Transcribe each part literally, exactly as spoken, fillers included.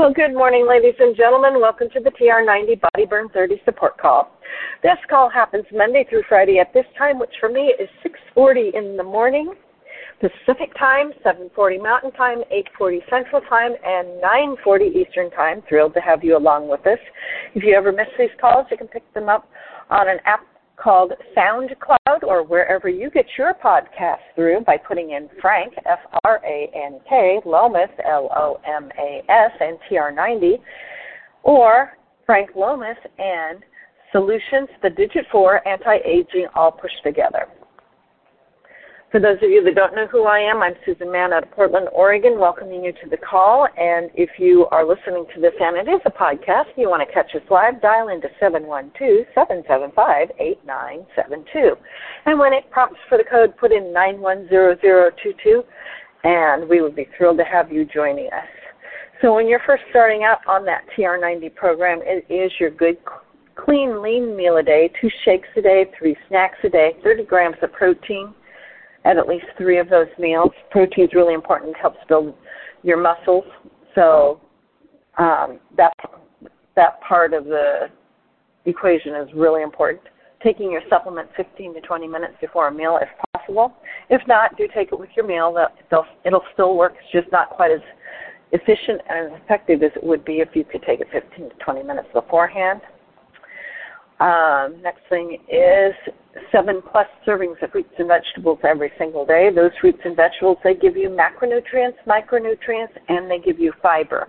Well, good morning, ladies and gentlemen. Welcome to the T R ninety Body Burn thirty support call. This call happens Monday through Friday at this time, which for me is six forty in the morning Pacific Time, seven forty Mountain Time, eight forty Central Time, and nine forty Eastern Time. Thrilled to have you along with us. If you ever miss these calls, you can pick them up on an app called SoundCloud or wherever you get your podcast through by putting in Frank, F R A N K, Lomas, L O M A S, and T R ninety, or Frank Lomas and Solutions, the digit four, anti-aging, all pushed together. For those of you that don't know who I am, I'm Susan Mann out of Portland, Oregon, welcoming you to the call. And if you are listening to this, and it is a podcast, you want to catch us live, dial into seven one two, seven seven five, eight nine seven two. And when it prompts for the code, put in nine one zero zero two two, and we would be thrilled to have you joining us. So when you're first starting out on that T R ninety program, it is your good clean lean meal a day, two shakes a day, three snacks a day, thirty grams of protein, at at least three of those meals. Protein is really important. It helps build your muscles. So um, that, that part of the equation is really important. Taking your supplement fifteen to twenty minutes before a meal if possible. If not, do take it with your meal. It'll, it'll still work. It's just not quite as efficient and as effective as it would be if you could take it fifteen to twenty minutes beforehand. Um, next thing is seven-plus servings of fruits and vegetables every single day. Those fruits and vegetables, they give you macronutrients, micronutrients, and they give you fiber.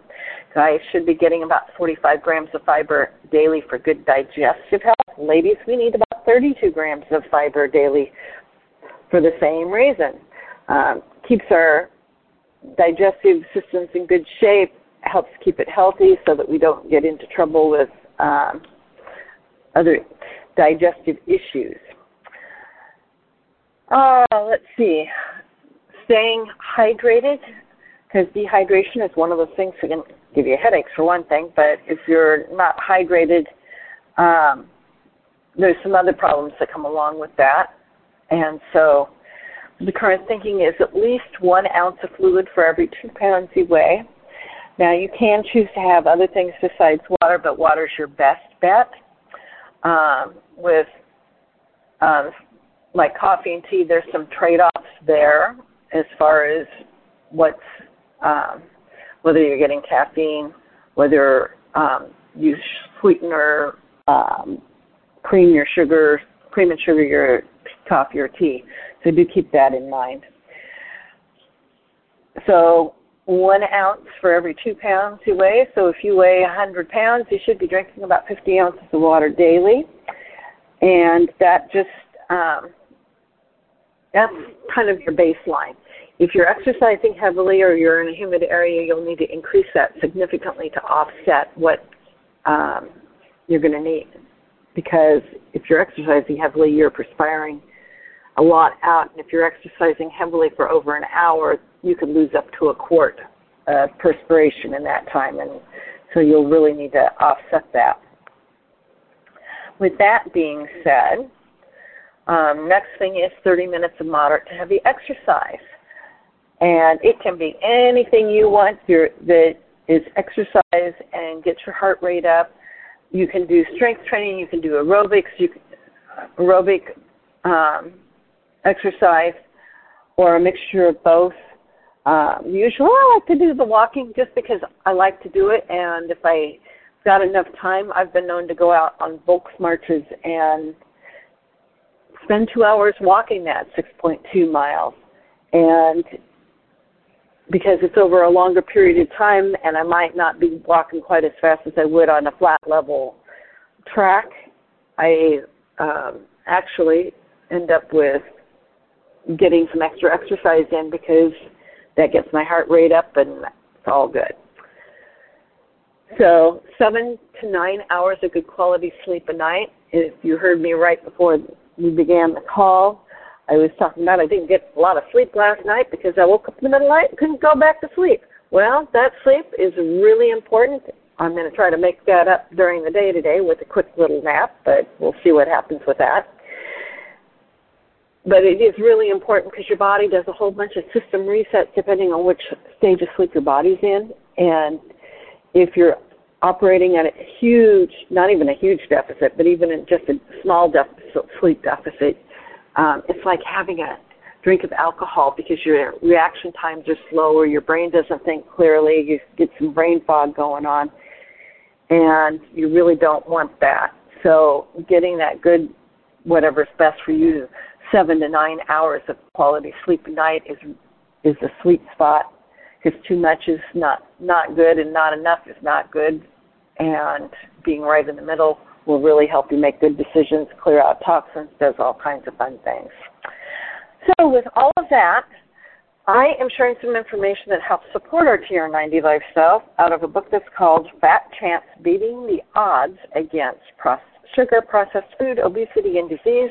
So I should be getting about forty-five grams of fiber daily for good digestive health. Ladies, we need about thirty-two grams of fiber daily for the same reason. Um, keeps our digestive systems in good shape, helps keep it healthy so that we don't get into trouble with um, other digestive issues. Uh, let's see. Staying hydrated, because dehydration is one of those things that can give you headaches for one thing, but if you're not hydrated, um, there's some other problems that come along with that. And so the current thinking is at least one ounce of fluid for every two pounds you weigh. Now, you can choose to have other things besides water, but water's your best bet. Um, with um, like coffee and tea, there's some trade-offs there as far as what's um, whether you're getting caffeine, whether um, you sweeten or um, cream your sugar, cream and sugar your coffee or tea. So do keep that in mind. So one ounce for every two pounds you weigh. So if you weigh one hundred pounds, you should be drinking about fifty ounces of water daily. And that just, um, that's kind of your baseline. If you're exercising heavily or you're in a humid area, you'll need to increase that significantly to offset what um, you're going to need. Because if you're exercising heavily, you're perspiring a lot out. And if you're exercising heavily for over an hour, you could lose up to a quart of perspiration in that time, and so you'll really need to offset that. With that being said, um, next thing is thirty minutes of moderate to heavy exercise, and it can be anything you want your, that is exercise and get your heart rate up. You can do strength training, you can do aerobics, you can, aerobic um, exercise, or a mixture of both. Um, usually I like to do the walking just because I like to do it, and if I've got enough time, I've been known to go out on Volks marches and spend two hours walking that six point two miles. And because it's over a longer period of time, and I might not be walking quite as fast as I would on a flat level track, I um, actually end up with getting some extra exercise in because that gets my heart rate up, and it's all good. So seven to nine hours of good quality sleep a night. If you heard me right before we began the call, I was talking about I didn't get a lot of sleep last night because I woke up in the middle of the night and couldn't go back to sleep. Well, that sleep is really important. I'm going to try to make that up during the day today with a quick little nap, but we'll see what happens with that. But it is really important because your body does a whole bunch of system resets depending on which stage of sleep your body's in. And if you're operating at a huge, not even a huge deficit, but even in just a small deficit, sleep deficit, um, it's like having a drink of alcohol because your reaction times are slower, your brain doesn't think clearly, you get some brain fog going on, and you really don't want that. So getting that good, whatever's best for you, seven to nine hours of quality sleep a night is is the sweet spot, because too much is not, not good and not enough is not good. And being right in the middle will really help you make good decisions, clear out toxins, does all kinds of fun things. So with all of that, I am sharing some information that helps support our T R ninety lifestyle out of a book that's called Fat Chance, Beating the Odds Against Processed Sugar, Processed Food, Obesity, and Disease,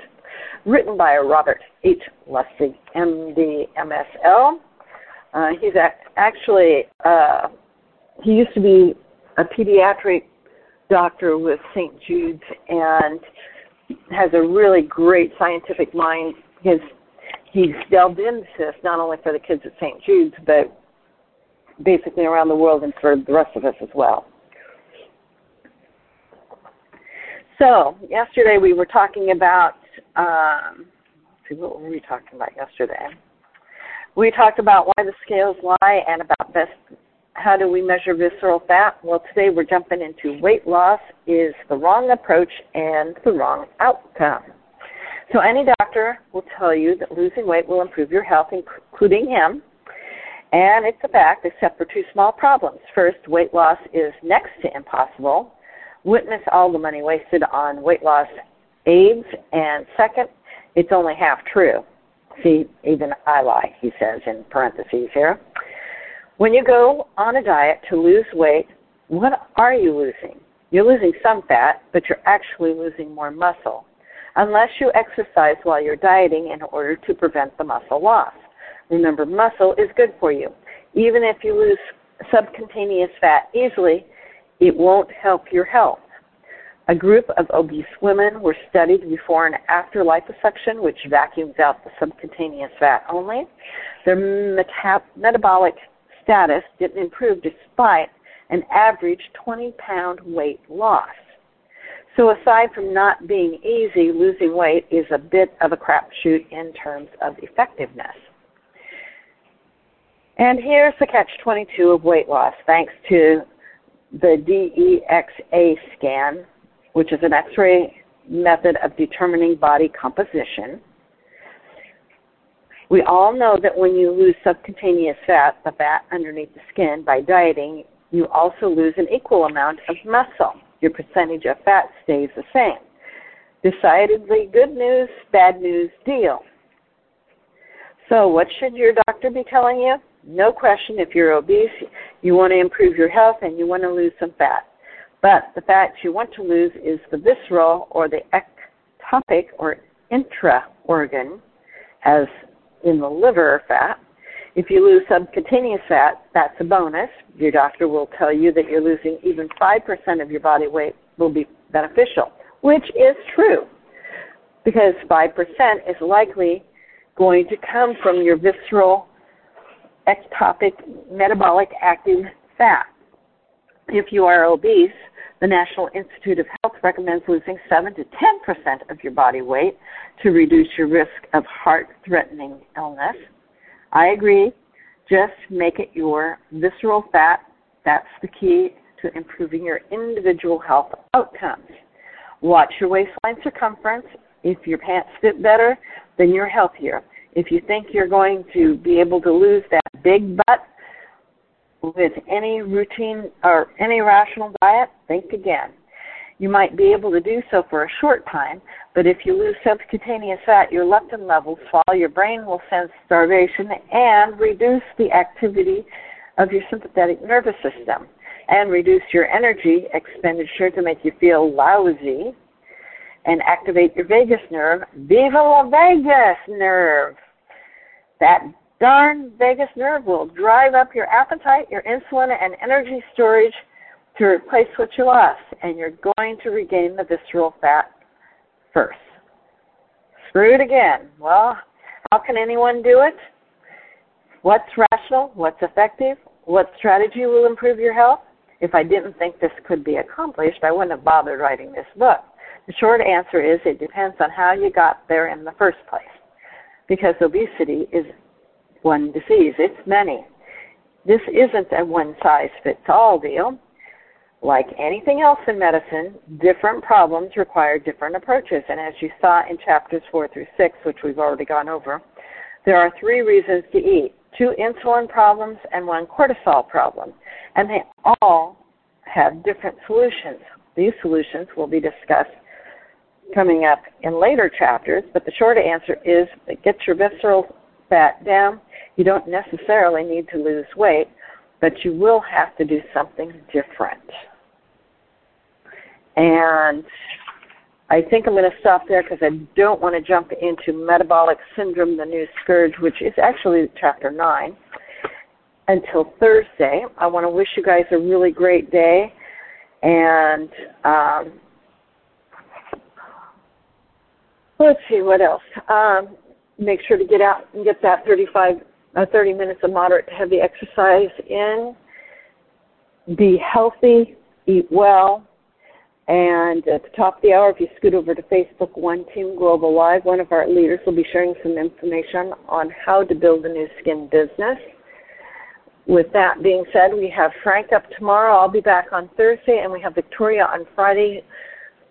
written by Robert H. Lustig, M D, M S L. Uh, he's a- actually, uh, he used to be a pediatric doctor with Saint Jude's and has a really great scientific mind. His He's delved into this not only for the kids at Saint Jude's, but basically around the world and for the rest of us as well. So yesterday we were talking about, um, let's see, what were we talking about yesterday? We talked about why the scales lie and about best, how do we measure visceral fat? Well, today we're jumping into weight loss is the wrong approach and the wrong outcome. So any doctor will tell you that losing weight will improve your health, including him, and it's a fact, except for two small problems. First, weight loss is next to impossible. Witness all the money wasted on weight loss aids. And second, it's only half true. See, even I lie, he says in parentheses here. When you go on a diet to lose weight, what are you losing? You're losing some fat, but you're actually losing more muscle, unless you exercise while you're dieting in order to prevent the muscle loss. Remember, muscle is good for you. Even if you lose subcutaneous fat easily, it won't help your health. A group of obese women were studied before and after liposuction, which vacuums out the subcutaneous fat only. Their meta- metabolic status didn't improve despite an average twenty pound weight loss. So aside from not being easy, losing weight is a bit of a crapshoot in terms of effectiveness. And here's the catch twenty-two of weight loss. Thanks to the DEXA scan, which is an X-ray method of determining body composition, we all know that when you lose subcutaneous fat, the fat underneath the skin, by dieting, you also lose an equal amount of muscle. Your percentage of fat stays the same. Decidedly good news, bad news deal. So what should your doctor be telling you? No question, if you're obese, you want to improve your health and you want to lose some fat. But the fat you want to lose is the visceral or the ectopic or intra-organ, as in the liver fat. If you lose subcutaneous fat, that's a bonus. Your doctor will tell you that you're losing even five percent of your body weight will be beneficial, which is true, because five percent is likely going to come from your visceral, ectopic, metabolic active fat. If you are obese, the National Institute of Health recommends losing seven to ten percent of your body weight to reduce your risk of heart-threatening illness. I agree. Just make it your visceral fat. That's the key to improving your individual health outcomes. Watch your waistline circumference. If your pants fit better, then you're healthier. If you think you're going to be able to lose that big butt with any routine or any rational diet, think again. You might be able to do so for a short time, but if you lose subcutaneous fat, your leptin levels fall, your brain will sense starvation and reduce the activity of your sympathetic nervous system and reduce your energy expenditure to make you feel lousy and activate your vagus nerve. Viva la vagus nerve! That darn vagus nerve will drive up your appetite, your insulin, and energy storage to replace what you lost, and you're going to regain the visceral fat first. Screwed again. Well, how can anyone do it? What's rational? What's effective? What strategy will improve your health? If I didn't think this could be accomplished, I wouldn't have bothered writing this book. The short answer is it depends on how you got there in the first place, because obesity is one disease. It's many. This isn't a one-size-fits-all deal. Like anything else in medicine, different problems require different approaches. And as you saw in chapters four through six, which we've already gone over, there are three reasons to eat, two insulin problems and one cortisol problem. And they all have different solutions. These solutions will be discussed coming up in later chapters, but the short answer is it gets your visceral fat down. You don't necessarily need to lose weight, but you will have to do something different. And I think I'm going to stop there because I don't want to jump into metabolic syndrome, the new scourge, which is actually chapter nine, until Thursday. I want to wish you guys a really great day. And um, let's see, what else? Um, make sure to get out and get that thirty-five, uh, thirty minutes of moderate to heavy exercise in. Be healthy, eat well. And at the top of the hour, if you scoot over to Facebook, One Team Global Live, one of our leaders will be sharing some information on how to build a new skin business. With that being said, we have Frank up tomorrow. I'll be back on Thursday, and we have Victoria on Friday,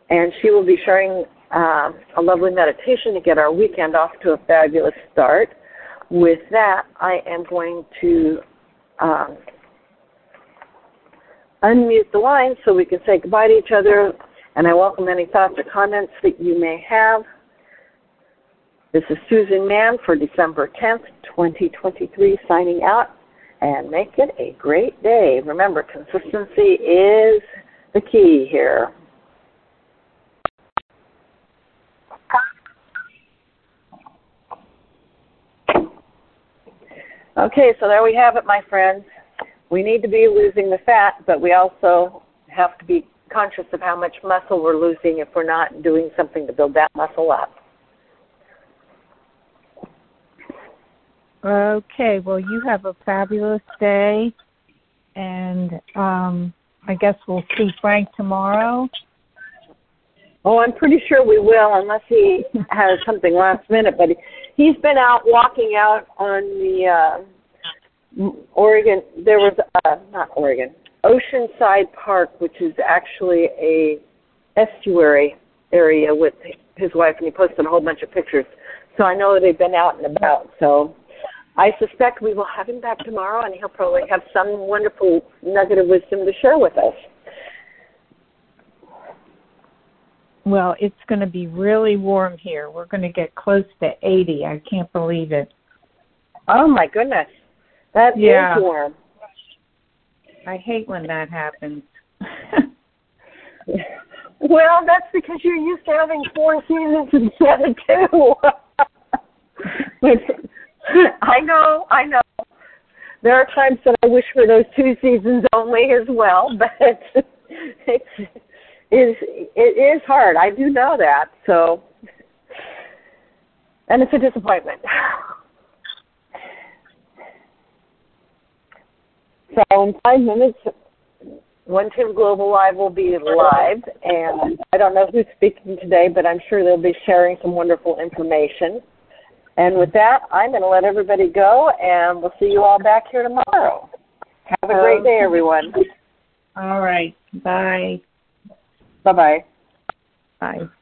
and she will be sharing um, a lovely meditation to get our weekend off to a fabulous start. With that, I am going to... Um, unmute the line so we can say goodbye to each other, and I welcome any thoughts or comments that you may have. This is Susan Mann for December tenth, twenty twenty-three, signing out, and make it a great day. Remember, consistency is the key here. Okay, so there we have it, my friends. We need to be losing the fat, but we also have to be conscious of how much muscle we're losing if we're not doing something to build that muscle up. Okay, well, you have a fabulous day, and um, I guess we'll see Frank tomorrow. Oh, I'm pretty sure we will, unless he has something last minute, but he's been out walking out on the... Uh, Oregon, there was, uh, not Oregon, Oceanside Park, which is actually a estuary area with his wife, and he posted a whole bunch of pictures. So I know they've been out and about. So I suspect we will have him back tomorrow, and he'll probably have some wonderful nugget of wisdom to share with us. Well, it's going to be really warm here. We're going to get close to eighty. I can't believe it. Oh, my goodness. That yeah. is warm. I hate when that happens. Well, that's because you're used to having four seasons instead of two. I know, I know. There are times that I wish for those two seasons only as well, but it is it is hard. I do know that. So, and it's a disappointment. So in five minutes, One Team Global Live will be live, and I don't know who's speaking today, but I'm sure they'll be sharing some wonderful information. And with that, I'm going to let everybody go, and we'll see you all back here tomorrow. Have a great day, everyone. All right. Bye. Bye-bye. Bye.